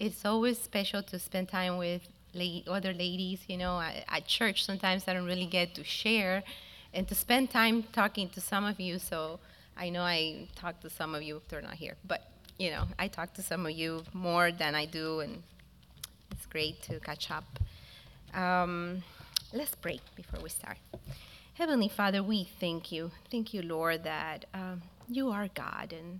It's always special to spend time with other ladies. You know, at church sometimes I don't really get to share and to spend time talking to some of you. So I know I talk to some of you if they're not here. But, you know, I talk to some of you more than I do, and it's great to catch up. Let's pray before we start. Heavenly Father, we thank you. Thank you, Lord, that you are God, and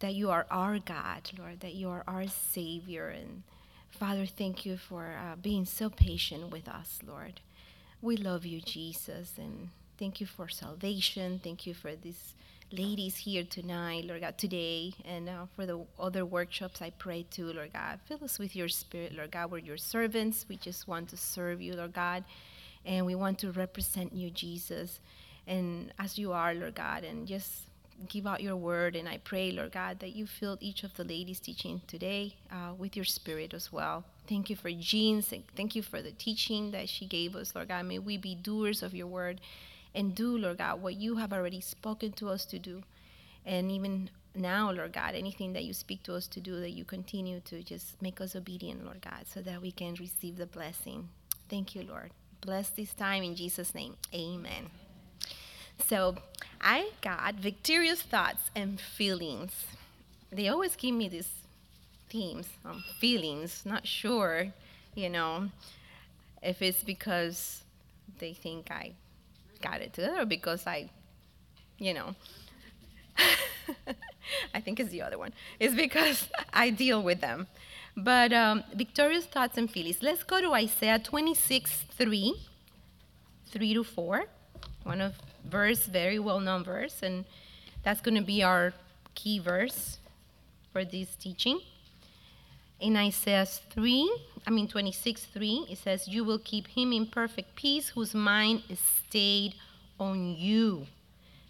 that you are our God, Lord, that you are our Savior. And Father, thank you for being so patient with us, Lord. We love you, Jesus, and thank you for salvation. Thank you for these ladies here tonight, Lord God, today, and for the other workshops, I pray too, Lord God. Fill us with your Spirit, Lord God. We're your servants. We just want to serve you, Lord God, and we want to represent you, Jesus, and as you are, Lord God, and just give out your word. And I pray, Lord God, that you filled each of the ladies teaching today with your Spirit as well. Thank you for Jean. Thank you for the teaching that she gave us, Lord God. May we be doers of your word and do, Lord God, what you have already spoken to us to do. And even now, Lord God, anything that you speak to us to do, that you continue to just make us obedient, Lord God, so that we can receive the blessing. Thank you, Lord. Bless this time in Jesus' name. Amen. So I got victorious thoughts and feelings. They always give me these themes on feelings. Not sure, you know, if it's because they think I got it together or because I, you know, I think it's the other one. It's because I deal with them. But victorious thoughts and feelings. Let's go to Isaiah 26:3-4. One of verse, very well-known verse, and that's going to be our key verse for this teaching. In Isaiah 26:3, it says, "You will keep him in perfect peace whose mind is stayed on you,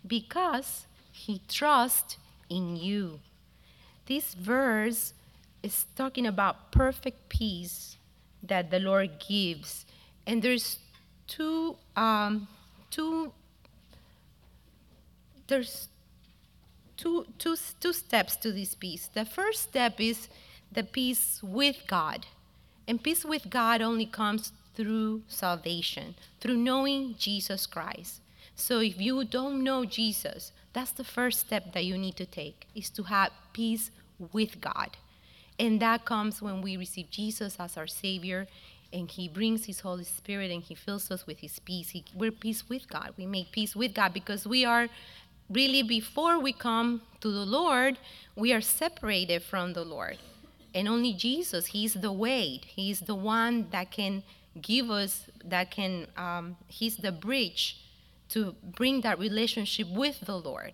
because he trusts in you." This verse is talking about perfect peace that the Lord gives, and there's two steps to this peace. The first step is the peace with God. And peace with God only comes through salvation, through knowing Jesus Christ. So if you don't know Jesus, that's the first step that you need to take, is to have peace with God. And that comes when we receive Jesus as our Savior, and he brings his Holy Spirit, and he fills us with his peace. We're peace with God. We make peace with God because we are really, before we come to the Lord, we are separated from the Lord. And only Jesus, he's the way. He's the one that can give us, he's the bridge to bring that relationship with the Lord.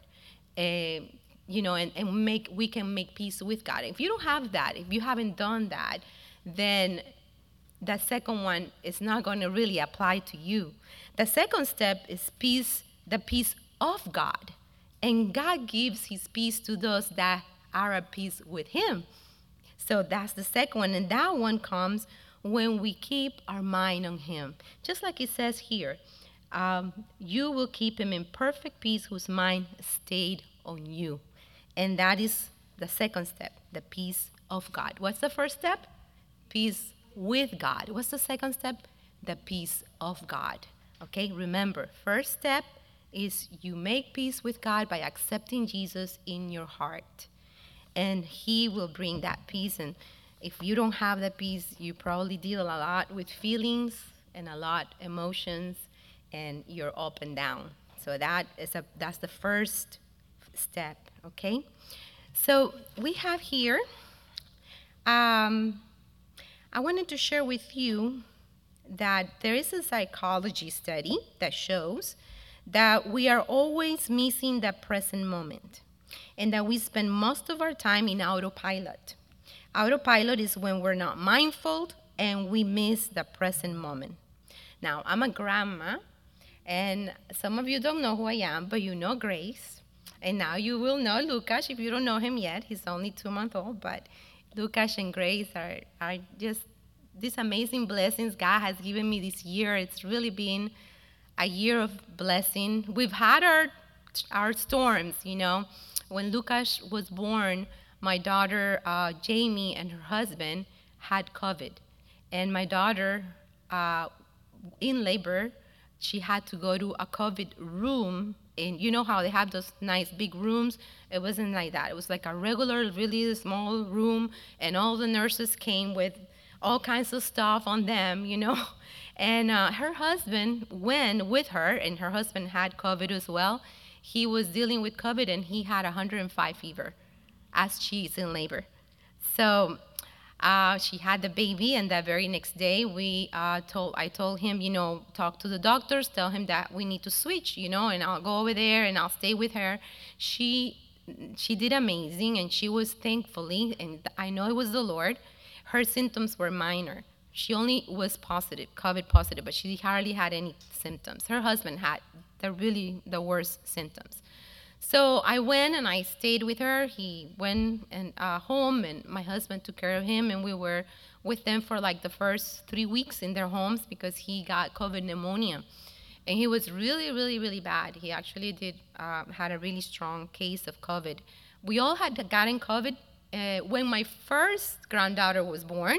We can make peace with God. If you don't have that, if you haven't done that, then that second one is not going to really apply to you. The second step is peace, the peace of God. And God gives his peace to those that are at peace with him. So that's the second one. And that one comes when we keep our mind on him. Just like it says here, you will keep him in perfect peace whose mind stayed on you. And that is the second step, the peace of God. What's the first step? Peace with God. What's the second step? The peace of God. Okay, remember, first step is you make peace with God by accepting Jesus in your heart. And he will bring that peace. And if you don't have that peace, you probably deal a lot with feelings and a lot emotions, and you're up and down. So that's the first step, okay? So we have here, I wanted to share with you that there is a psychology study that shows that we are always missing the present moment, and that we spend most of our time in autopilot. Autopilot is when we're not mindful and we miss the present moment. Now, I'm a grandma, and some of you don't know who I am, but you know Grace. And now you will know Łukasz, if you don't know him yet. He's only 2 months old, but Łukasz and Grace are just these amazing blessings God has given me this year. It's really been a year of blessing. We've had our storms, you know. When Łukasz was born, my daughter Jamie and her husband had COVID. And my daughter, in labor, she had to go to a COVID room. And you know how they have those nice big rooms? It wasn't like that. It was like a regular, really small room, and all the nurses came with all kinds of stuff on them, you know. And her husband went with her, and her husband had COVID as well. He was dealing with COVID, and he had 105 fever as she's in labor. So she had the baby, and that very next day, I told him, you know, talk to the doctors, tell him that we need to switch, you know, and I'll go over there and I'll stay with her. She did amazing, and she was thankfully, and I know it was the Lord, her symptoms were minor. She only was positive, COVID positive, but she hardly had any symptoms. Her husband had the worst symptoms. So I went and I stayed with her. He went and home, and my husband took care of him, and we were with them for like the first 3 weeks in their homes because he got COVID pneumonia. And he was really, really, really bad. He actually did had a really strong case of COVID. We all had gotten COVID. When my first granddaughter was born,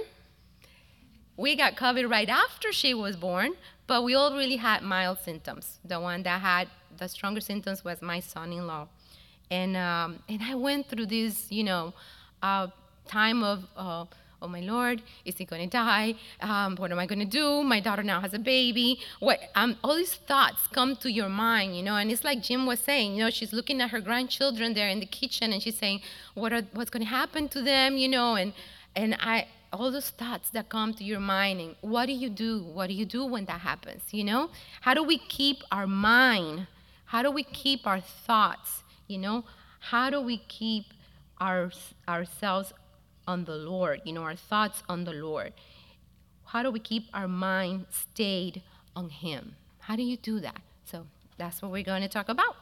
we got COVID right after she was born, but we all really had mild symptoms. The one that had the stronger symptoms was my son-in-law. And I went through this, you know, time of, oh, my Lord, is he going to die? What am I going to do? My daughter now has a baby. All these thoughts come to your mind, you know, and it's like Jim was saying, you know, she's looking at her grandchildren there in the kitchen, and she's saying, what's going to happen to them, you know, and all those thoughts that come to your mind, and what do you do? What do you do when that happens, you know? How do we keep our mind? How do we keep our thoughts, you know? How do we keep ourselves on the Lord, you know, our thoughts on the Lord? How do we keep our mind stayed on Him? How do you do that? So that's what we're going to talk about.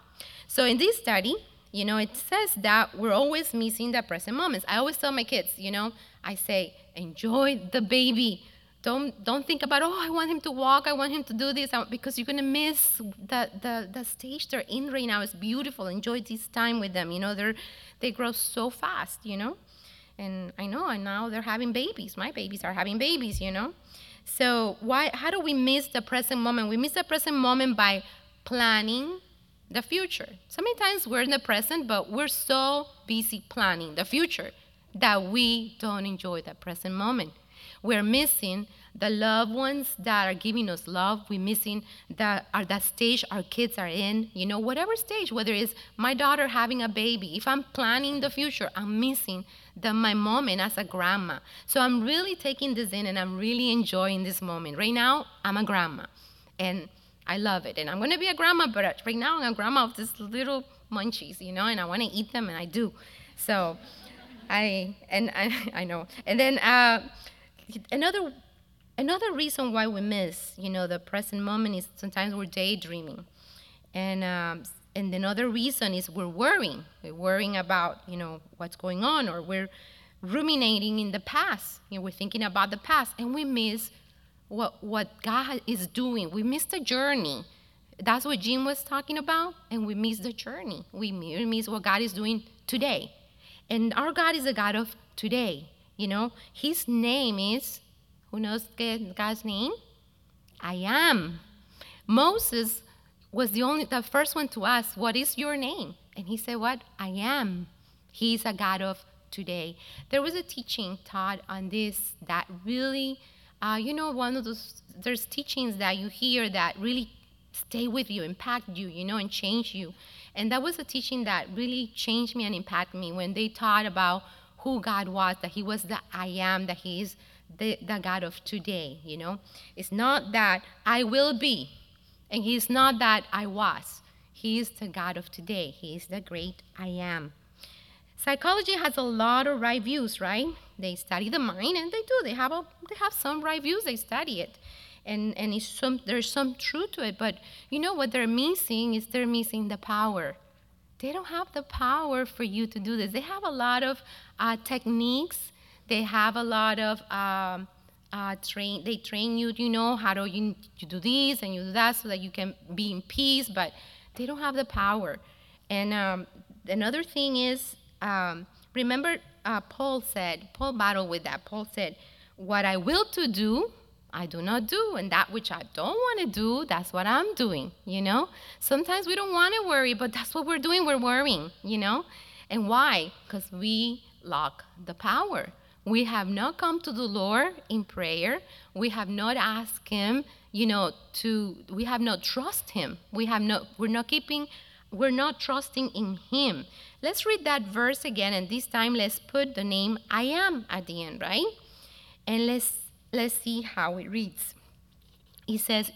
So in this study, you know, it says that we're always missing the present moments. I always tell my kids, you know, I say, enjoy the baby. Don't think about, oh, I want him to walk, I want him to do this, because you're going to miss the stage they're in right now. It's beautiful. Enjoy this time with them. You know, they grow so fast, you know. And I know, and now they're having babies. My babies are having babies, you know. So how do we miss the present moment? We miss the present moment by planning the future. So many times we're in the present, but we're so busy planning the future that we don't enjoy the present moment. We're missing the loved ones that are giving us love. We're missing that stage our kids are in, you know, whatever stage, whether it's my daughter having a baby. If I'm planning the future, I'm missing my moment as a grandma. So I'm really taking this in, and I'm really enjoying this moment. Right now, I'm a grandma, and I love it. And I'm going to be a grandma, but right now I'm a grandma of these little munchies, you know, and I want to eat them, and I do. So... I know. And then another reason why we miss, you know, the present moment is sometimes we're daydreaming, and another reason is we're worrying. We're worrying about, you know, what's going on, or we're ruminating in the past. You know, we're thinking about the past, and we miss what God is doing. We miss the journey. That's what Jim was talking about, and we miss the journey. We miss what God is doing today. And our God is a God of today, you know. His name is, who knows God's name? I am. Moses was the first one to ask, what is your name? And he said, what? I am. He is a God of today. There was a teaching taught on this that really, you know, one of those, there's teachings that you hear that really stay with you, impact you, you know, and change you. And that was a teaching that really changed me and impacted me when they taught about who God was, that He was the I am, that He is the God of today, you know. It's not that I will be, and He's not that I was. He is the God of today. He is the great I am. Psychology has a lot of right views, right? They study the mind, and they do. They have some right views. They study it. And there's some truth to it, but you know what they're missing is they're missing the power. They don't have the power for you to do this. They have a lot of techniques. They have a lot of they train you, you know, how do you do this and you do that so that you can be in peace, but they don't have the power. And another thing is, remember Paul battled with that. Paul said, What I will to do, I do not do, and that which I don't want to do, that's what I'm doing, you know? Sometimes we don't want to worry, but that's what we're doing, we're worrying, you know? And why? Because we lack the power. We have not come to the Lord in prayer. We have not asked Him, you know, we have not trusted Him. We're not trusting in Him. Let's read that verse again, and this time let's put the name I am at the end, right? And let's see how it reads. It says,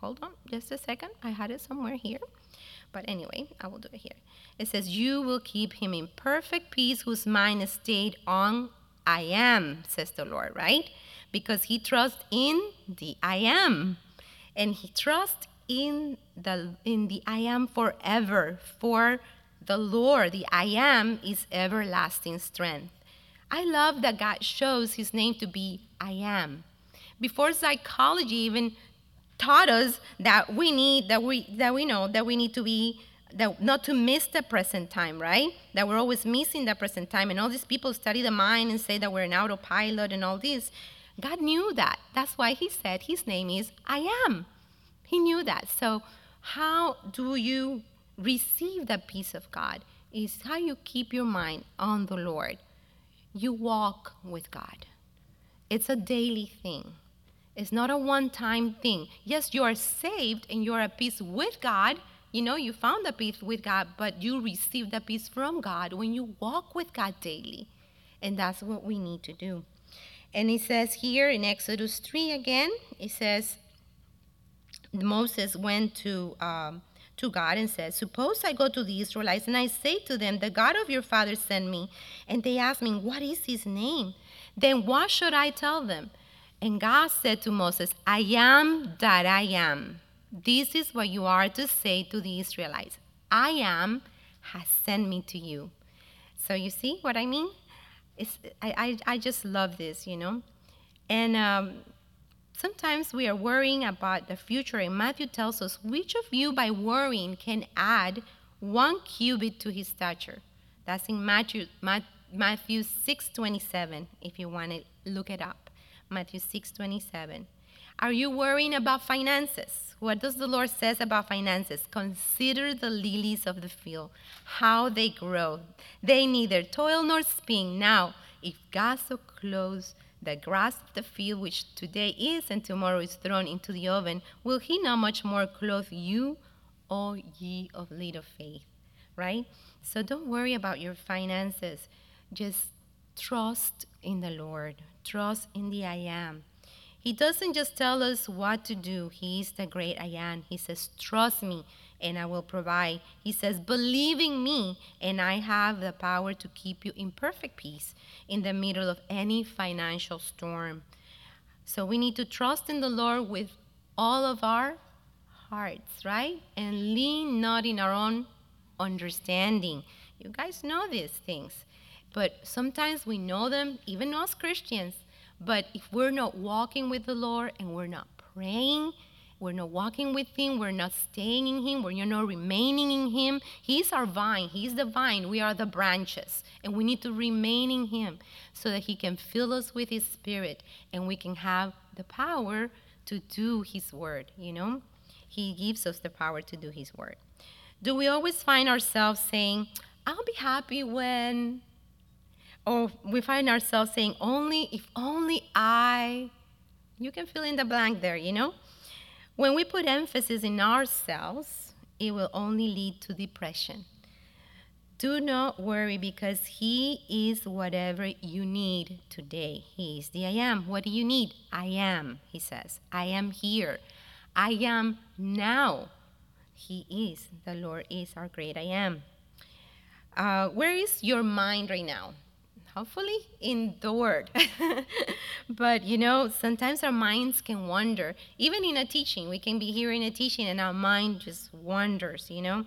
hold on just a second. I had it somewhere here. But anyway, I will do it here. It says, you will keep him in perfect peace whose mind is stayed on I am, says the Lord, right? Because he trusts in the I am. And he trusts in the I am forever. For the Lord, the I am, is everlasting strength. I love that God shows his name to be I am. Before psychology even taught us that we need not to miss the present time, right? That we're always missing the present time. And all these people study the mind and say that we're an autopilot and all this. God knew that. That's why he said his name is I am. He knew that. So how do you receive the peace of God? Is how you keep your mind on the Lord. You walk with God. It's a daily thing. It's not a one-time thing. Yes, you are saved and you're at peace with God. You know, you found the peace with God, but you receive the peace from God when you walk with God daily. And that's what we need to do. And it says here in Exodus 3 again, it says, Moses went to God and said, suppose I go to the Israelites and I say to them, the God of your father sent me. And they ask me, what is his name? Then what should I tell them? And God said to Moses, I am that I am. This is what you are to say to the Israelites. I am has sent me to you. So you see what I mean? I just love this, you know. And sometimes we are worrying about the future, and Matthew tells us, which of you by worrying can add 1 cubit to his stature? That's in Matthew 6:27, if you want to look it up. Matthew 6:27. Are you worrying about finances? What does the Lord says about finances? Consider the lilies of the field, how they grow. They neither toil nor spin. Now, if God so clothes the grass of the field, which today is and tomorrow is thrown into the oven, will he not much more clothe you, O ye of little faith? Right? So don't worry about your finances. Just trust in the Lord. Trust in the I am. He doesn't just tell us what to do. He is the great I am. He says, trust me and I will provide. He says, believe in me and I have the power to keep you in perfect peace in the middle of any financial storm. So we need to trust in the Lord with all of our hearts, right? And lean not in our own understanding. You guys know these things, but sometimes we know them, even us Christians. But if we're not walking with the Lord and we're not praying, we're not walking with Him, we're not staying in Him, we're not remaining in Him. He's our vine. He's the vine. We are the branches. And we need to remain in Him so that He can fill us with His Spirit and we can have the power to do His word, you know. He gives us the power to do His word. Do we always find ourselves saying, I'll be happy when... Or we find ourselves saying, if only I, you can fill in the blank there, you know? When we put emphasis in ourselves, it will only lead to depression. Do not worry because he is whatever you need today. He is the I am. What do you need? I am, he says. I am here. I am now. He is. The Lord is our great I am. Where is your mind right now? Hopefully in the Word. But, you know, sometimes our minds can wander. Even in a teaching, we can be hearing a teaching and our mind just wanders, you know.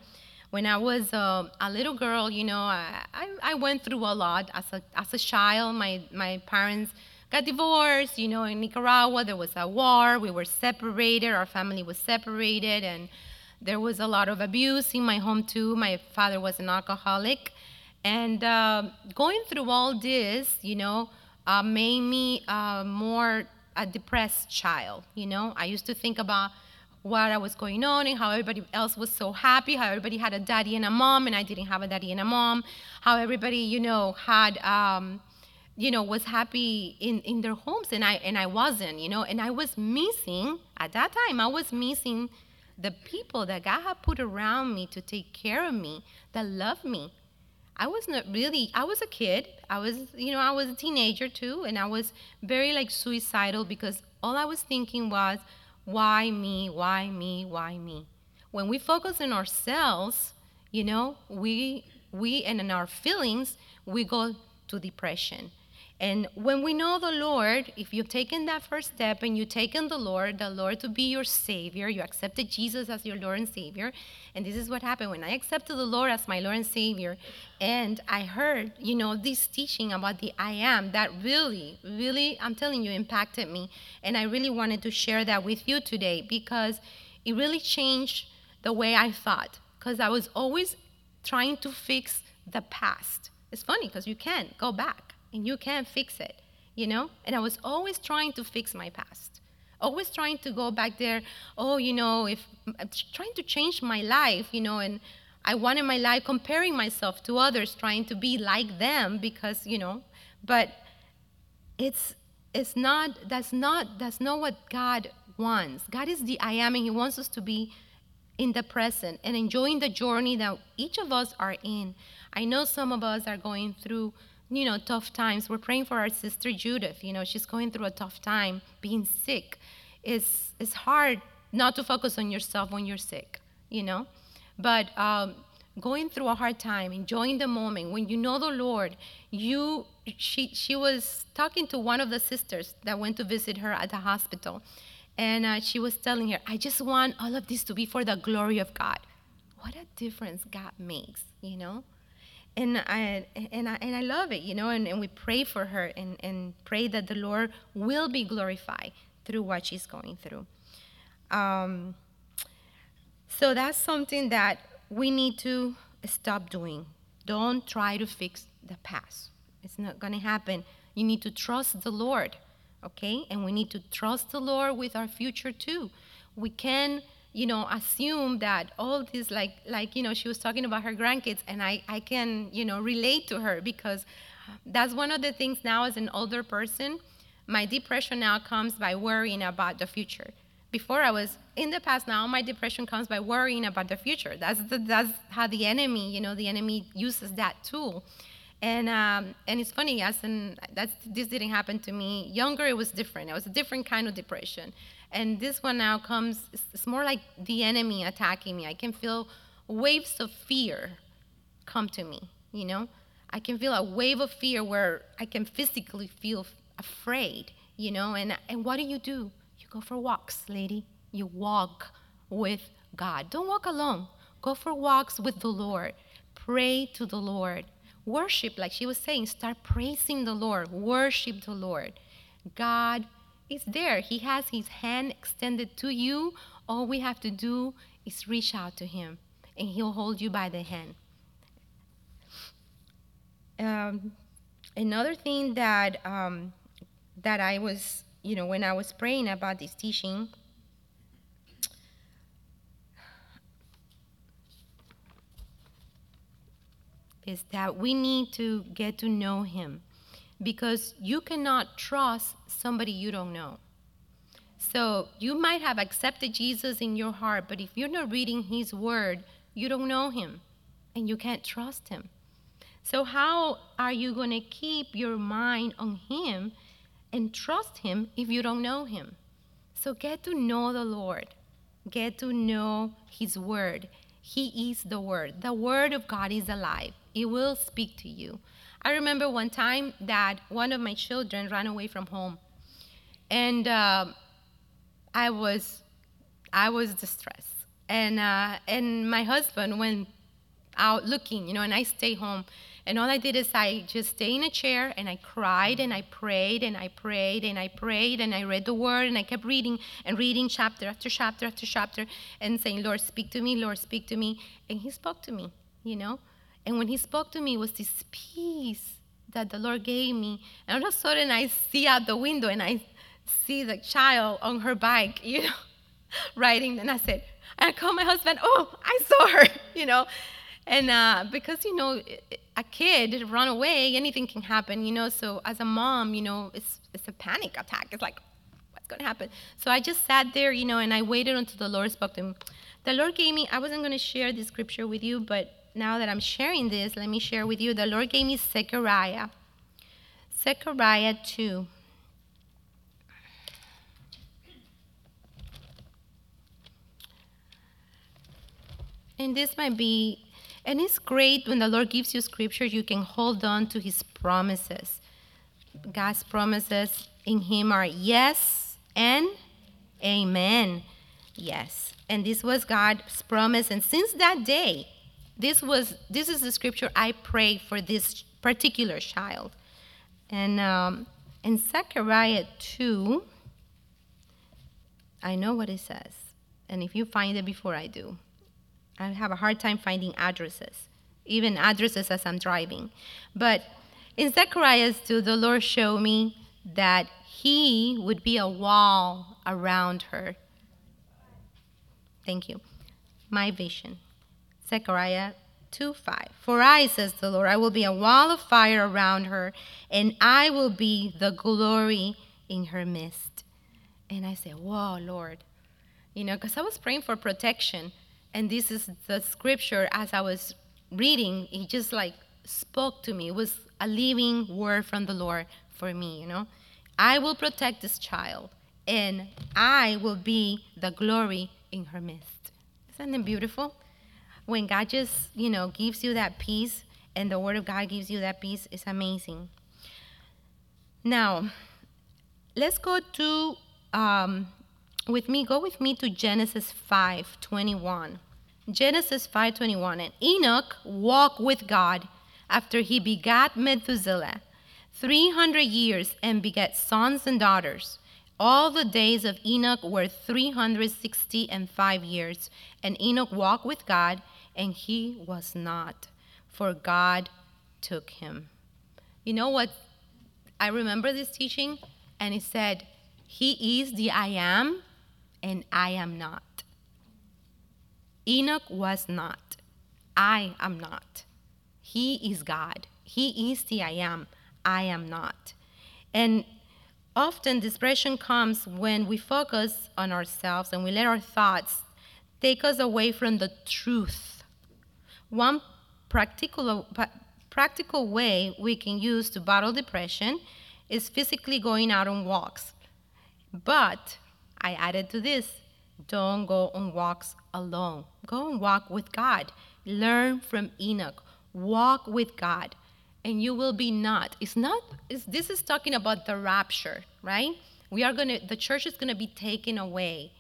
When I was a little girl, you know, I went through a lot. As a child, my parents got divorced, you know, in Nicaragua. There was a war. We were separated. Our family was separated. And there was a lot of abuse in my home, too. My father was an alcoholic. And going through all this, you know, made me more a depressed child, you know? I used to think about what I was going on and how everybody else was so happy, how everybody had a daddy and a mom, and I didn't have a daddy and a mom, how everybody, you know, had, you know, was happy in their homes, and I wasn't, you know, and I was missing, at that time, I was missing the people that God had put around me to take care of me, that loved me. I was not really, I was a kid, I was, you know, I was a teenager too, and I was very like suicidal because all I was thinking was, why me, why me, why me? When we focus on ourselves, you know, we and in our feelings, we go to depression. And when we know the Lord, if you've taken that first step and you've taken the Lord to be your Savior, you accepted Jesus as your Lord and Savior, and this is what happened. When I accepted the Lord as my Lord and Savior, and I heard, you know, this teaching about the I Am, that really, really, I'm telling you, impacted me. And I really wanted to share that with you today because it really changed the way I thought, because I was always trying to fix the past. It's funny because you can't go back. And you can't fix it, you know? And I was always trying to fix my past, always trying to go back there, oh, you know, if I'm trying to change my life, you know, and I wanted my life comparing myself to others, trying to be like them because, you know, but that's not what God wants. God is the I Am, and He wants us to be in the present and enjoying the journey that each of us are in. I know some of us are going through, you know, tough times. We're praying for our sister Judith. You know, she's going through a tough time, being sick. It's hard not to focus on yourself when you're sick, you know. But going through a hard time, enjoying the moment, when you know the Lord, she was talking to one of the sisters that went to visit her at the hospital, and she was telling her, I just want all of this to be for the glory of God. What a difference God makes, you know. And I love it, you know, and we pray for her and pray that the Lord will be glorified through what she's going through. So that's something that we need to stop doing. Don't try to fix the past. It's not going to happen. You need to trust the Lord, okay? And we need to trust the Lord with our future too. We can, you know, assume that all this, like you know, she was talking about her grandkids, and I can, you know, relate to her because that's one of the things now as an older person, my depression now comes by worrying about the future. Before I was in the past, now my depression comes by worrying about the future. That's how the enemy, you know, the enemy uses that tool. And it's funny, this didn't happen to me. Younger, it was different. It was a different kind of depression. And this one now comes, it's more like the enemy attacking me. I can feel waves of fear come to me, you know? I can feel a wave of fear where I can physically feel afraid, you know? And what do? You go for walks, lady. You walk with God. Don't walk alone. Go for walks with the Lord. Pray to the Lord. Worship, like she was saying, start praising the Lord. Worship the Lord. God is there. He has His hand extended to you. All we have to do is reach out to Him, and He'll hold you by the hand. Another thing that that I was, you know, when I was praying about this teaching, is that we need to get to know Him, because you cannot trust somebody you don't know. So you might have accepted Jesus in your heart, but if you're not reading His word, you don't know Him, and you can't trust Him. So how are you going to keep your mind on Him and trust Him if you don't know Him? So get to know the Lord. Get to know His word. He is the word. The word of God is alive. It will speak to you. I remember one time that one of my children ran away from home, and I was distressed. And my husband went out looking, you know, and I stayed home. And all I did is I just stayed in a chair, and I cried, and I prayed, and I prayed, and I prayed, and I read the Word, and I kept reading chapter after chapter after chapter, and saying, Lord, speak to me, Lord, speak to me. And He spoke to me, you know. And when He spoke to me, it was this peace that the Lord gave me. And all of a sudden, I see out the window, and I see the child on her bike, you know, riding. And I said, I called my husband, oh, I saw her, you know. And because, you know, a kid run away, anything can happen, you know. So as a mom, you know, it's a panic attack. It's like, what's going to happen? So I just sat there, you know, and I waited until the Lord spoke to me. The Lord gave me, I wasn't going to share this scripture with you, but now that I'm sharing this, let me share with you. The Lord gave me Zechariah. Zechariah 2. And this might be, and it's great when the Lord gives you scripture, you can hold on to his promises. God's promises in him are yes and amen. Yes. And this was God's promise. And since that day, this is the scripture I pray for this particular child. And in Zechariah 2, I know what it says. And if you find it before I do. I have a hard time finding addresses, even addresses as I'm driving. But in Zechariah 2, the Lord showed me that he would be a wall around her. Thank you. My vision. Zechariah 2:5. For I, says the Lord, I will be a wall of fire around her, and I will be the glory in her midst. And I said, whoa, Lord. You know, because I was praying for protection. And this is the scripture as I was reading. He just like spoke to me. It was a living word from the Lord for me, you know. I will protect this child, and I will be the glory in her midst. Isn't it beautiful? When God just, you know, gives you that peace, and the word of God gives you that peace, it's amazing. Now, let's go to... Go with me to Genesis 5:21. Genesis 5:21. And Enoch walked with God after he begat Methuselah 300 years and begat sons and daughters. All the days of Enoch were 365 years. And Enoch walked with God, and he was not, for God took him. You know what? I remember this teaching, and it said, he is the I am. And I am not. Enoch was not. I am not. He is God. He is the I am. I am not. And often depression comes when we focus on ourselves and we let our thoughts take us away from the truth. One practical way we can use to battle depression is physically going out on walks. But I added to this, don't go on walks alone. Go and walk with God. Learn from Enoch. Walk with God, and you will be not. This is talking about the rapture, right? The church is going to be taken away.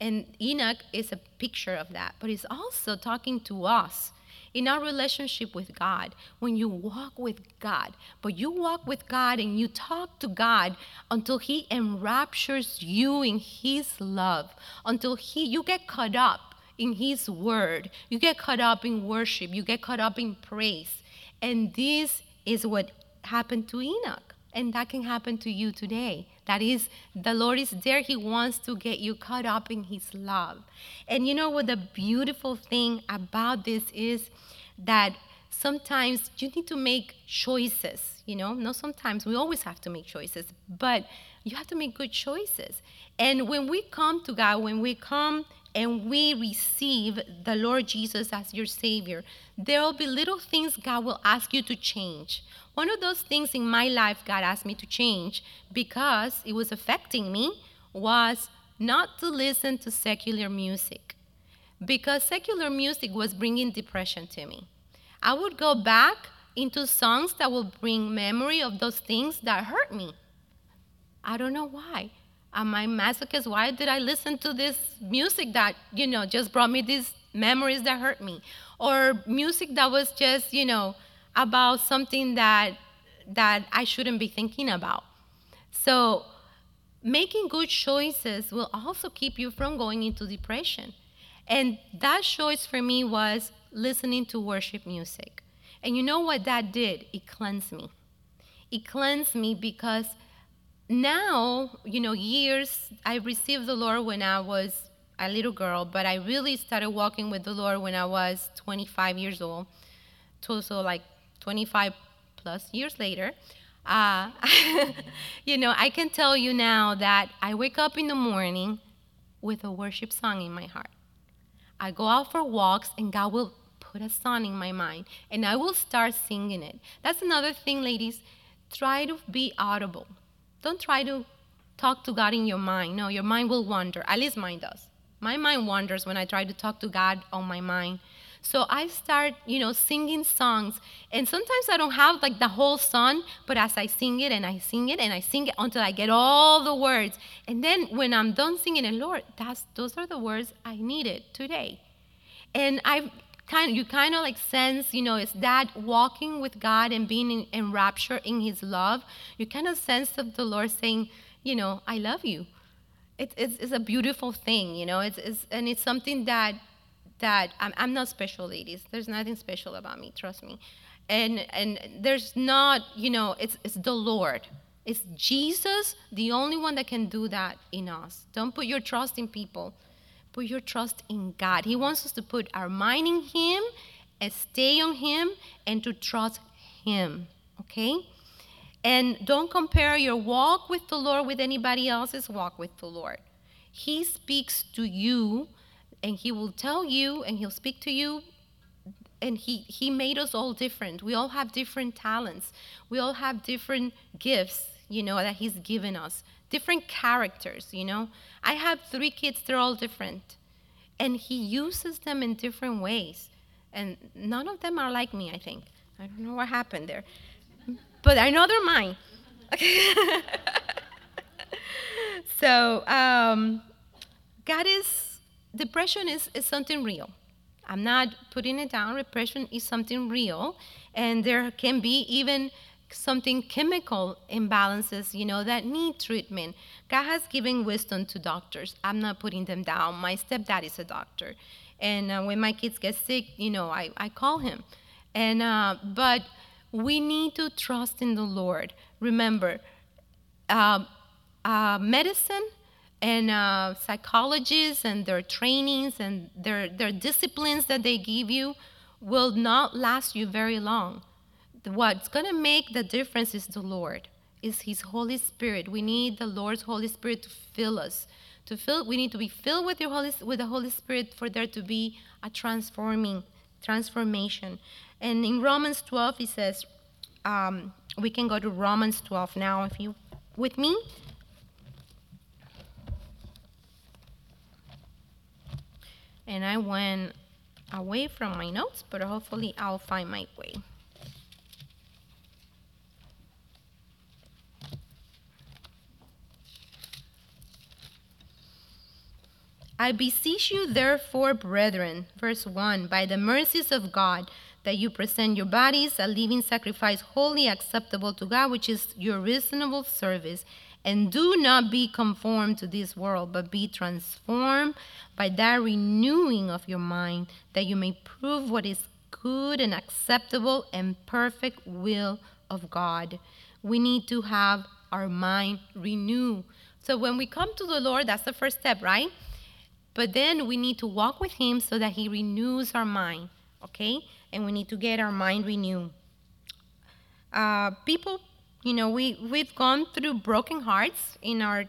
And Enoch is a picture of that. But it's also talking to us in our relationship with God. When you walk with God, but you walk with God and you talk to God until he enraptures you in his love, until you get caught up in his word, you get caught up in worship, you get caught up in praise. And this is what happened to Enoch, and that can happen to you today. That is, the Lord is there. He wants to get you caught up in his love. And you know what the beautiful thing about this is? That sometimes you need to make choices, you know? Not sometimes, we always have to make choices, but you have to make good choices. And when we come to God, when we come and we receive the Lord Jesus as your Savior, there will be little things God will ask you to change. One of those things in my life God asked me to change because it was affecting me was not to listen to secular music, because secular music was bringing depression to me. I would go back into songs that will bring memory of those things that hurt me. I don't know why. Am I masochist? Why did I listen to this music that, you know, just brought me these memories that hurt me? Or music that was just, you know, about something that I shouldn't be thinking about. So making good choices will also keep you from going into depression. And that choice for me was listening to worship music. And you know what that did? It cleansed me. It cleansed me because now, you know, years, I received the Lord when I was a little girl, but I really started walking with the Lord when I was 25 years old. So like 25 plus years later, you know, I can tell you now that I wake up in the morning with a worship song in my heart. I go out for walks and God will put a song in my mind and I will start singing it. That's another thing, ladies. Try to be audible. Don't try to talk to God in your mind. No, your mind will wander. At least mine does. My mind wanders when I try to talk to God on my mind. So I start, you know, singing songs. And sometimes I don't have like the whole song, but as I sing it and I sing it and I sing it until I get all the words. And then when I'm done singing it, Lord, those are the words I needed today. And you kind of like sense, you know, it's that walking with God and being enraptured in His love. You kind of sense of the Lord saying, you know, I love you. It's a beautiful thing, you know. It's something that I'm not special, ladies. There's nothing special about me, trust me. And there's not, you know, it's the Lord. It's Jesus, the only one that can do that in us. Don't put your trust in people. Put your trust in God. He wants us to put our mind in Him and stay on Him and to trust Him, okay? And don't compare your walk with the Lord with anybody else's walk with the Lord. He speaks to you, and He will tell you, and He'll speak to you, and He made us all different. We all have different talents. We all have different gifts, you know, that He's given us. Different characters, you know. I have 3 kids, they're all different. And He uses them in different ways. And none of them are like me, I think. I don't know what happened there. But I know they're mine. Okay. So, God is, depression is something real. I'm not putting it down. Depression is something real. And there can be even something chemical imbalances, you know, that need treatment. God has given wisdom to doctors. I'm not putting them down. My stepdad is a doctor. And when my kids get sick, you know, I call him. And but we need to trust in the Lord. Remember, medicine and psychologists and their trainings and their disciplines that they give you will not last you very long. What's going to make the difference is the Lord, is His Holy Spirit. We need the Lord's Holy Spirit to fill us. We need to be filled with the Holy Spirit for there to be a transformation. And in Romans 12, it says, we can go to Romans 12 now if you with me. And I went away from my notes, but hopefully I'll find my way. I beseech you, therefore, brethren, verse 1, by the mercies of God, that you present your bodies a living sacrifice, wholly acceptable to God, which is your reasonable service. And do not be conformed to this world, but be transformed by that renewing of your mind, that you may prove what is good and acceptable and perfect will of God. We need to have our mind renewed. So when we come to the Lord, that's the first step, right? But then we need to walk with Him so that He renews our mind, okay? And we need to get our mind renewed. People, you know, we've gone through broken hearts in our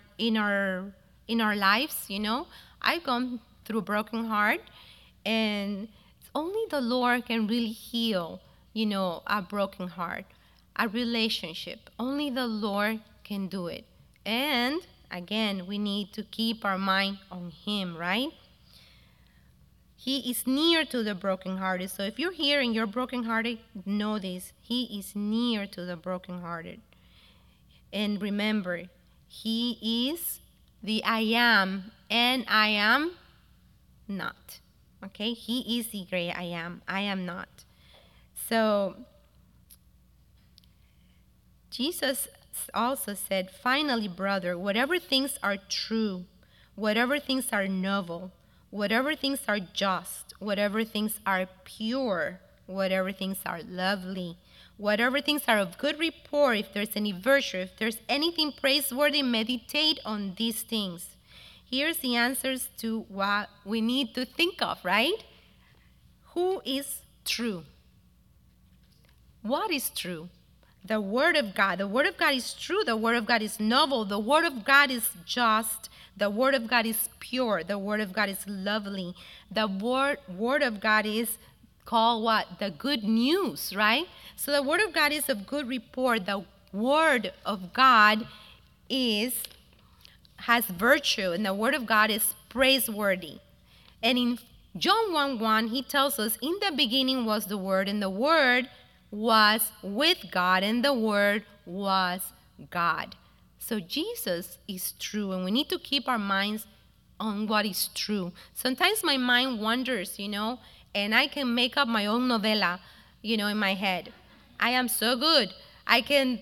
lives, you know. I've gone through a broken heart, and only the Lord can really heal, you know, a broken heart, a relationship. Only the Lord can do it. And again, we need to keep our mind on Him, right? He is near to the brokenhearted. So if you're here and you're brokenhearted, know this. He is near to the brokenhearted. And remember, He is the I am, and I am not. Okay? He is the great I am not. So, Jesus also said, finally, brother, whatever things are true, whatever things are noble, whatever things are just, whatever things are pure, whatever things are lovely, Whatever things are of good report, if there's any virtue, if there's anything praiseworthy, meditate on these things. Here's the answers to what we need to think of, right? Who is true? What is true? The Word of God. The Word of God is true. The Word of God is noble. The Word of God is just. The Word of God is pure. The Word of God is lovely. The Word of God is called what? The good news, right? So the Word of God is of good report. The Word of God has virtue, and the Word of God is praiseworthy. And in John 1:1, he tells us, in the beginning was the Word, and the Word was with God, and the Word was God. So Jesus is true, and we need to keep our minds on what is true. Sometimes my mind wanders, and I can make up my own novella, in my head. I am so good. I can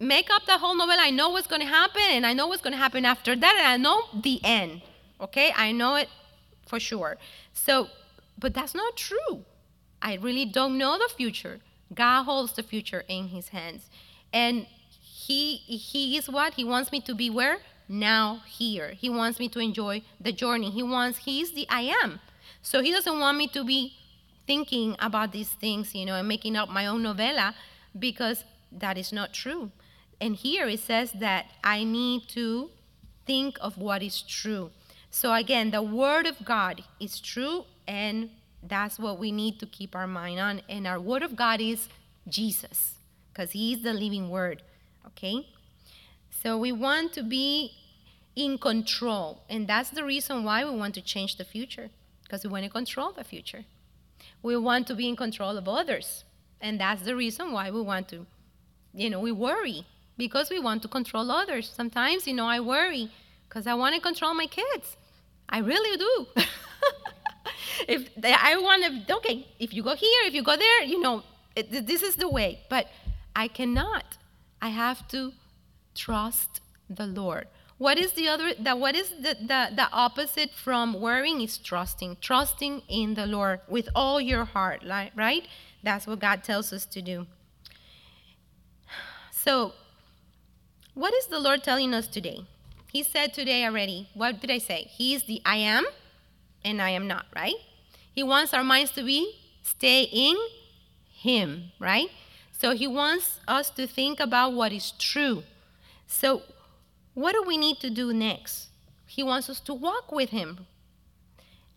make up the whole novella. I know what's going to happen, and I know what's going to happen after that, and I know the end. Okay? I know it for sure. So, but that's not true. I really don't know the future. God holds the future in his hands. And he is what? He wants me to be where? Now, here. He wants me to enjoy the journey. He is the I am. So he doesn't want me to be thinking about these things, and making up my own novella, because that is not true. And here it says that I need to think of what is true. So again, the Word of God is true, and that's what we need to keep our mind on. And our Word of God is Jesus, because he is the living Word, okay? So we want to be in control, and that's the reason why we want to change the future, because we want to control the future. We want to be in control of others, and that's the reason why we want to, we worry, because we want to control others. Sometimes, I worry because I want to control my kids. I really do. If you go here, if you go there, this is the way. But I cannot. I have to trust the Lord. What is the opposite from worrying is trusting. Trusting in the Lord with all your heart, right? That's what God tells us to do. So, what is the Lord telling us today? He said today already, what did I say? He is the I am. And I am not, right? He wants our minds to stay in him, right? So he wants us to think about what is true. So what do we need to do next? He wants us to walk with him.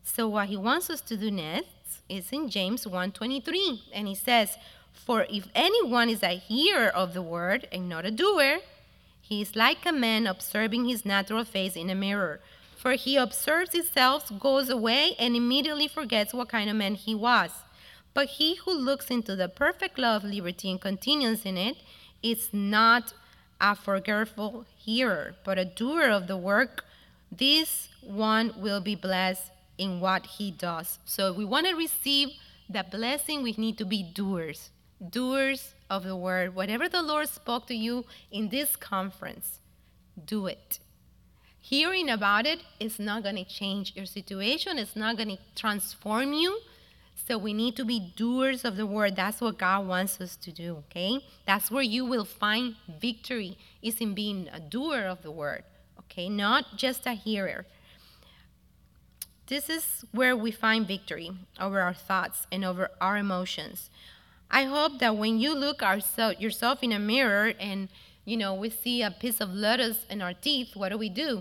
So what he wants us to do next is in James 1:23. And he says, for if anyone is a hearer of the word and not a doer, he is like a man observing his natural face in a mirror. For he observes himself, goes away, and immediately forgets what kind of man he was. But he who looks into the perfect law of liberty and continues in it is not a forgetful hearer, but a doer of the work. This one will be blessed in what he does. So if we want to receive the blessing, we need to be doers. Doers of the word. Whatever the Lord spoke to you in this conference, do it. Hearing about it is not going to change your situation. It's not going to transform you. So we need to be doers of the word. That's what God wants us to do, okay? That's where you will find victory, is in being a doer of the word, okay? Not just a hearer. This is where we find victory over our thoughts and over our emotions. I hope that when you look yourself in a mirror and, we see a piece of lettuce in our teeth, what do?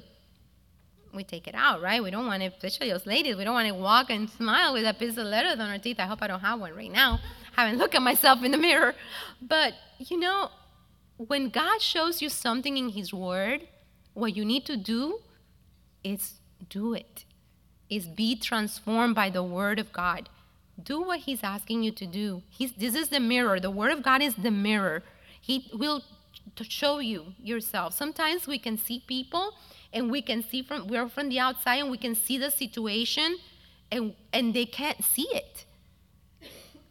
We take it out, right? We don't want to, especially as ladies, we don't want to walk and smile with a piece of lettuce on our teeth. I hope I don't have one right now. I haven't looked at myself in the mirror. But, when God shows you something in his word, what you need to do is do it. Is be transformed by the word of God. Do what he's asking you to do. This is the mirror. The word of God is the mirror. He will show you yourself. Sometimes we can see people, and we're from the outside, and we can see the situation, and they can't see it.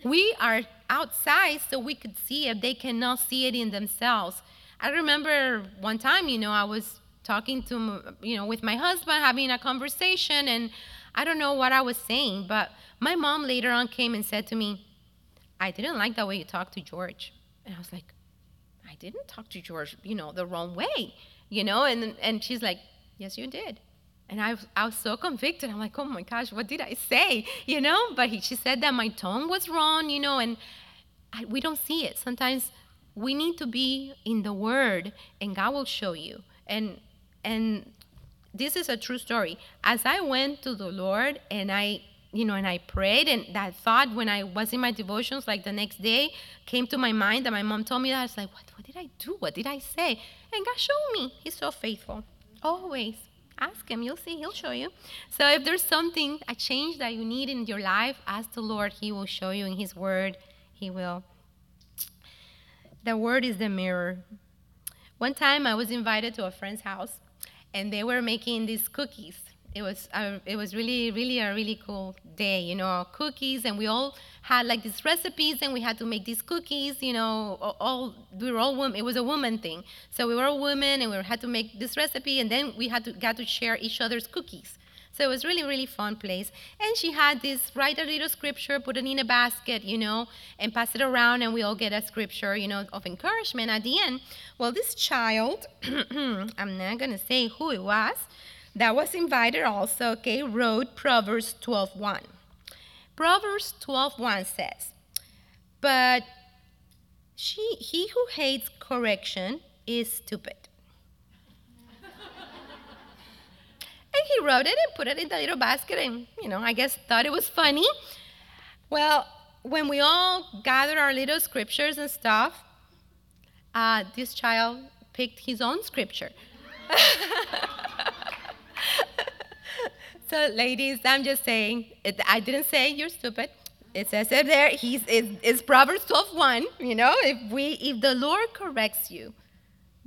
We are outside, so we could see it. They cannot see it in themselves. I remember one time, I was talking to, with my husband, having a conversation, and I don't know what I was saying, but my mom later on came and said to me, I didn't like the way you talked to George. And I was like, I didn't talk to George, the wrong way, And she's like, yes, you did. And I was so convicted. I'm like, oh, my gosh, what did I say, But she said that my tone was wrong, and we don't see it. Sometimes we need to be in the Word, and God will show you. And this is a true story. As I went to the Lord and I prayed, and that thought when I was in my devotions, like the next day, came to my mind that my mom told me that. I was like, what did I do? What did I say? And God showed me. He's so faithful. Always. Ask Him. You'll see. He'll show you. So if there's something, a change that you need in your life, ask the Lord. He will show you in His Word. He will. The Word is the mirror. One time I was invited to a friend's house, and they were making these cookies. It was really cool day, cookies, and we all had like these recipes, and we had to make these cookies, we were all women. It was a woman thing. So we were all women, and we had to make this recipe, and then we got to share each other's cookies. So it was really fun place. And she had this, write a little scripture, put it in a basket, and pass it around, and we all get a scripture, of encouragement at the end. Well, this child, I'm not going to say who it was, that was invited also, wrote Proverbs 12:1. Proverbs 12:1 says, but he who hates correction is stupid. And he wrote it and put it in the little basket and, I guess thought it was funny. Well, when we all gathered our little scriptures and stuff, this child picked his own scripture. So, ladies, I'm just saying, I didn't say you're stupid. It says it there. It's Proverbs 12:1. If the Lord corrects you,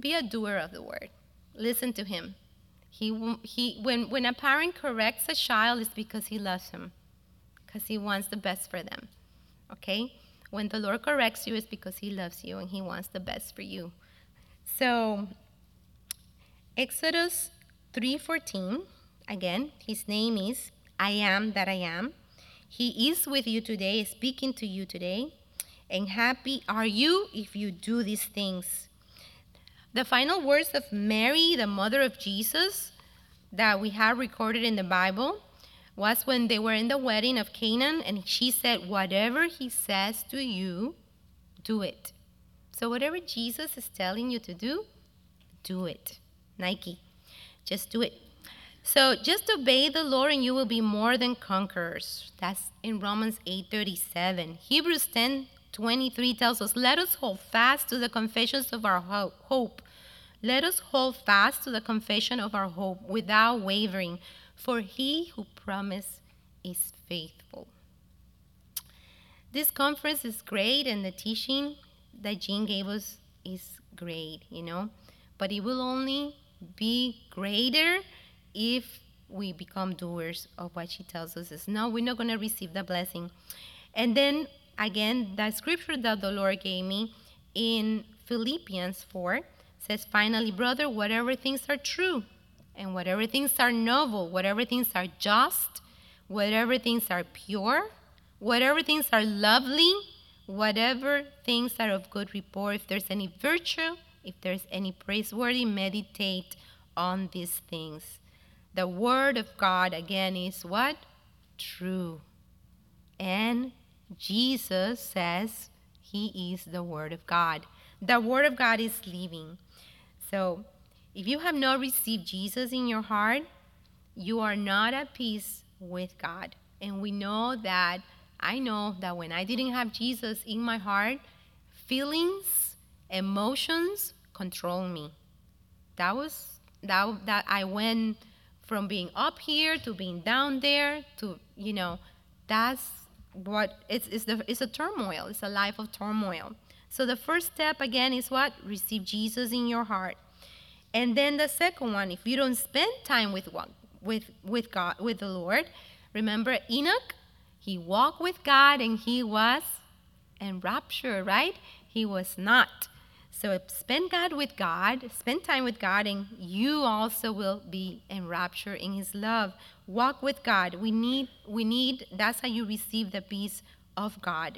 be a doer of the word. Listen to Him. When a parent corrects a child, it's because he loves him, because he wants the best for them. Okay? When the Lord corrects you, it's because He loves you and He wants the best for you. So, Exodus 3:14. Again, His name is I Am That I Am. He is with you today, speaking to you today. And happy are you if you do these things. The final words of Mary, the mother of Jesus, that we have recorded in the Bible, was when they were in the wedding of Canaan, and she said, whatever He says to you, do it. So whatever Jesus is telling you to do, do it. Nike. Just do it. So just obey the Lord and you will be more than conquerors. That's in Romans 8:37. Hebrews 10:23 tells us, let us hold fast to the confessions of our hope. Let us hold fast to the confession of our hope without wavering, for He who promised is faithful. This conference is great, and the teaching that Jean gave us is great, But it will only be greater if we become doers of what she tells us is. No, we're not going to receive the blessing. And then, again, the scripture that the Lord gave me in Philippians 4 says, finally, brother, whatever things are true and whatever things are noble, whatever things are just, whatever things are pure, whatever things are lovely, whatever things are of good report, if there's any virtue, if there's any praiseworthy, meditate on these things. The word of God, again, is what? True. And Jesus says He is the word of God. The word of God is living. So if you have not received Jesus in your heart, you are not at peace with God. And we know that, I know that when I didn't have Jesus in my heart, feelings, emotions controlled me. That I went from being up here to being down there to, that's what, it's a turmoil. It's a life of turmoil. So the first step, again, is what? Receive Jesus in your heart. And then the second one, if you don't spend time with God, with the Lord, remember Enoch, he walked with God and he was enraptured, right? He was not. So spend time with God, and you also will be enraptured in His love. Walk with God. We need, that's how you receive the peace of God,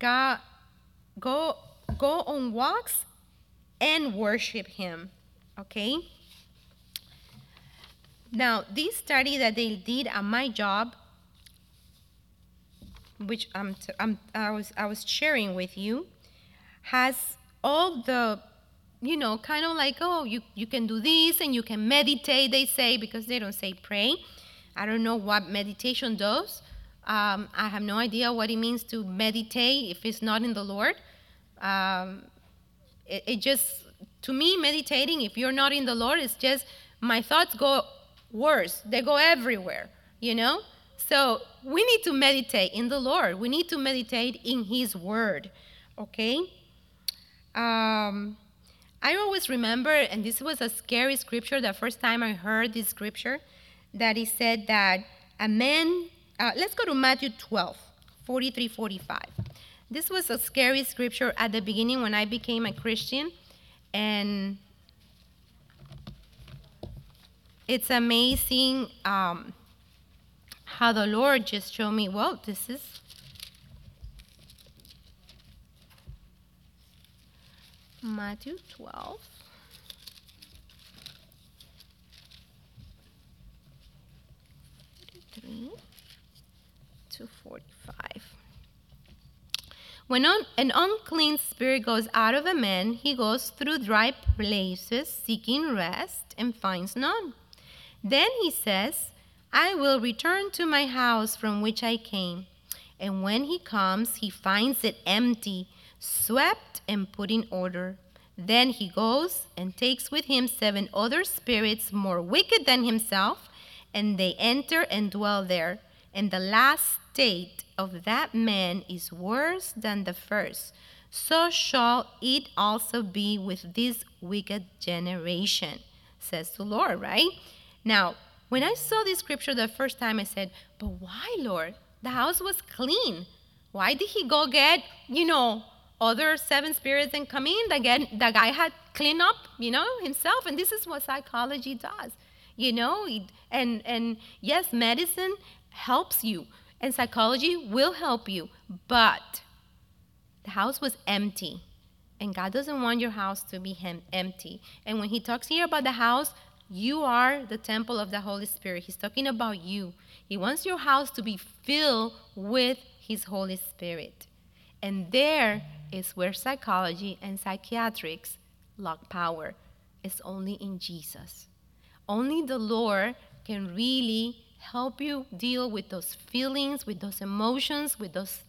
God, go on walks and worship him, okay? Now, this study that they did at my job, which I was sharing with you, has all the, you know, kind of like, oh, you can do this and you can meditate, they say, because they don't say pray. I don't know what meditation does. I have no idea what it means to meditate if it's not in the Lord. It just, to me, meditating, if you're not in the Lord, it's just my thoughts go worse. They go everywhere, you know? So we need to meditate in the Lord. We need to meditate in his word, okay? I always remember, and this was a scary scripture, the first time I heard this scripture, that it said that a man, let's go to Matthew 12, 43, 45. This was a scary scripture at the beginning when I became a Christian, and it's amazing how the Lord just showed me, well, Matthew 12. To 45. When an unclean spirit goes out of a man, he goes through dry places, seeking rest, and finds none. Then he says, I will return to my house from which I came. And when he comes, he finds it empty, swept, and put in order. Then he goes and takes with him 7 other spirits more wicked than himself, and they enter and dwell there. And the last state of that man is worse than the first. So shall it also be with this wicked generation, says the Lord, right? Now, when I saw this scripture the first time, I said, but why, Lord? The house was clean. Why did he go get, you know, other 7 spirits and come in? Again, the guy had cleaned up, you know, himself. And this is what psychology does, you know? And yes, medicine helps you, and psychology will help you, but the house was empty, and God doesn't want your house to be empty. And when he talks here about the house, you are the temple of the Holy Spirit. He's talking about you. He wants your house to be filled with his Holy Spirit, and there is where psychology and psychiatrics lack power. It's only in Jesus. Only the Lord can really help you deal with those feelings, with those emotions, with those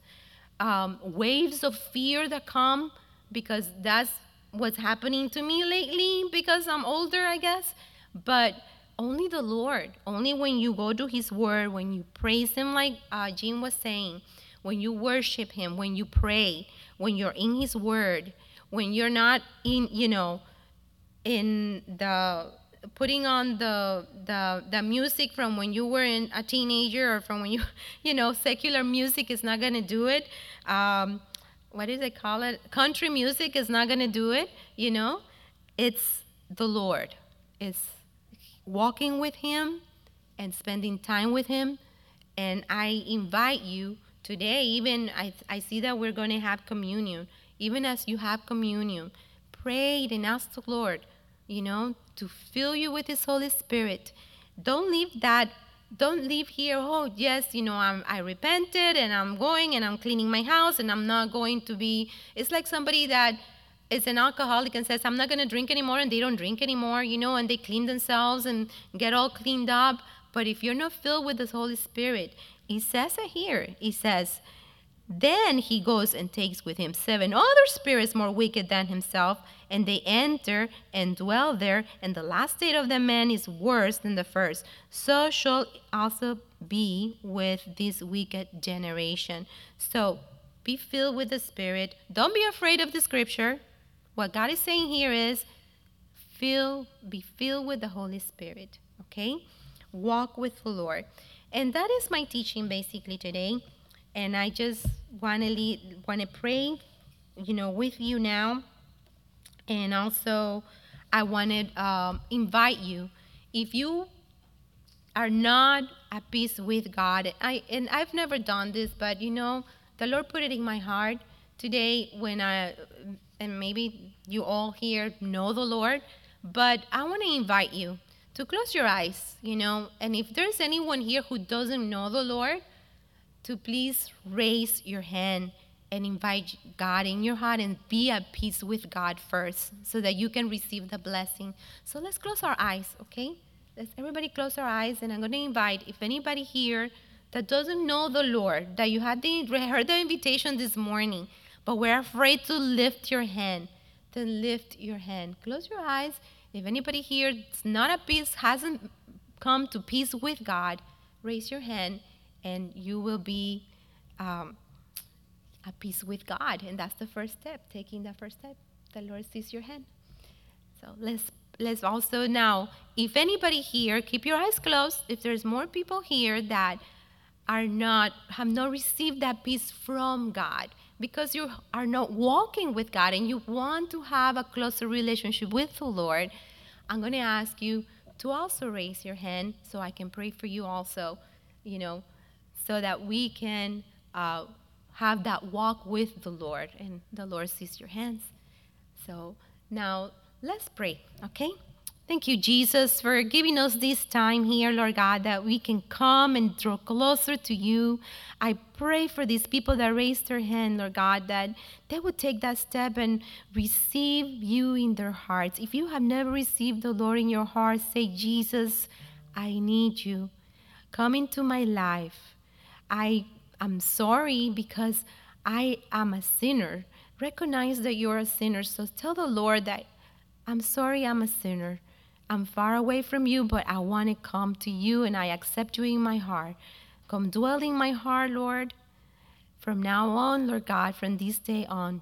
waves of fear that come, because that's what's happening to me lately because I'm older, I guess. But only the Lord, only when you go to his word, when you praise him like Jean was saying, when you worship him, when you pray, when you're in his word, when you're not in, you know, in the putting on the music from when you were a teenager or from when you know, secular music is not going to do it. What do they call it? Country music is not going to do it, you know. It's the Lord. It's walking with him and spending time with him. And I invite you today, even I see that we're going to have communion. Even as you have communion, pray and ask the Lord, you know, to fill you with his Holy Spirit. Don't leave here, oh, yes, you know, I repented and I'm going and I'm cleaning my house and I'm not going to be, it's like somebody that is an alcoholic and says, I'm not going to drink anymore, and they don't drink anymore, you know, and they clean themselves and get all cleaned up. But if you're not filled with the Holy Spirit, he says it here, he says, then he goes and takes with him 7 other spirits more wicked than himself, and they enter and dwell there, and the last state of the man is worse than the first. So shall it also be with this wicked generation. So be filled with the Spirit. Don't be afraid of the scripture. What God is saying here is be filled with the Holy Spirit, okay? Walk with the Lord. And that is my teaching basically today. And I just want to pray, you know, with you now. And also, I want to invite you, if you are not at peace with God, and I've never done this, but, you know, the Lord put it in my heart today when and maybe you all here know the Lord, but I want to invite you to close your eyes, and if there's anyone here who doesn't know the Lord, to please raise your hand and invite God in your heart and be at peace with God first so that you can receive the blessing. So let's close our eyes, okay? Let's everybody close our eyes, and I'm going to invite, if anybody here that doesn't know the Lord, that you heard the invitation this morning, but we're afraid to lift your hand, then lift your hand. Close your eyys. If anybody here is not at peace, hasn't come to peace with God, raise your hand, and you will be at peace with God. And that's the first step, taking that first step. The Lord sees your hand. So let's also now, if anybody here, keep your eyes closed. If there's more people here that have not received that peace from God, because you are not walking with God and you want to have a closer relationship with the Lord, I'm going to ask you to also raise your hand so I can pray for you also, so that we can have that walk with the Lord, and the Lord sees your hands. So now let's pray, okay? Thank you, Jesus, for giving us this time here, Lord God, that we can come and draw closer to you. I pray for these people that raised their hand, Lord God, that they would take that step and receive you in their hearts. If you have never received the Lord in your heart, say, Jesus, I need you. Come into my life. I am sorry because I am a sinner. Recognize that you're a sinner. So tell the Lord that I'm sorry, I'm a sinner. I'm far away from you, but I want to come to you, and I accept you in my heart. Come dwell in my heart, Lord. From now on, Lord God, from this day on,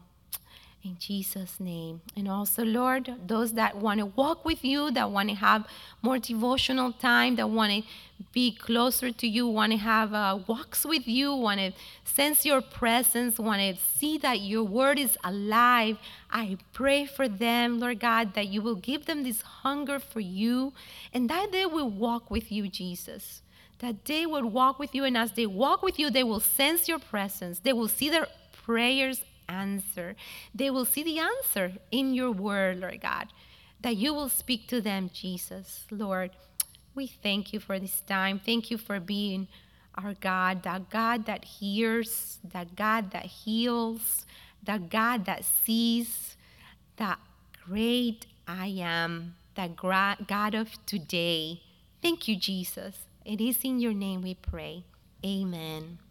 in Jesus' name. And also, Lord, those that want to walk with you, that want to have more devotional time, that want to be closer to you, want to have walks with you, want to sense your presence, want to see that your word is alive, I pray for them, Lord God, that you will give them this hunger for you, and that they will walk with you, Jesus. That they will walk with you, and as they walk with you, they will sense your presence. They will see their prayers answer. They will see the answer in your word, Lord God, that you will speak to them, Jesus. Lord, we thank you for this time. Thank you for being our God, that God that hears, that God that heals, that God that sees, that great I am, that God of today. Thank you, Jesus. It is in your name we pray. Amen.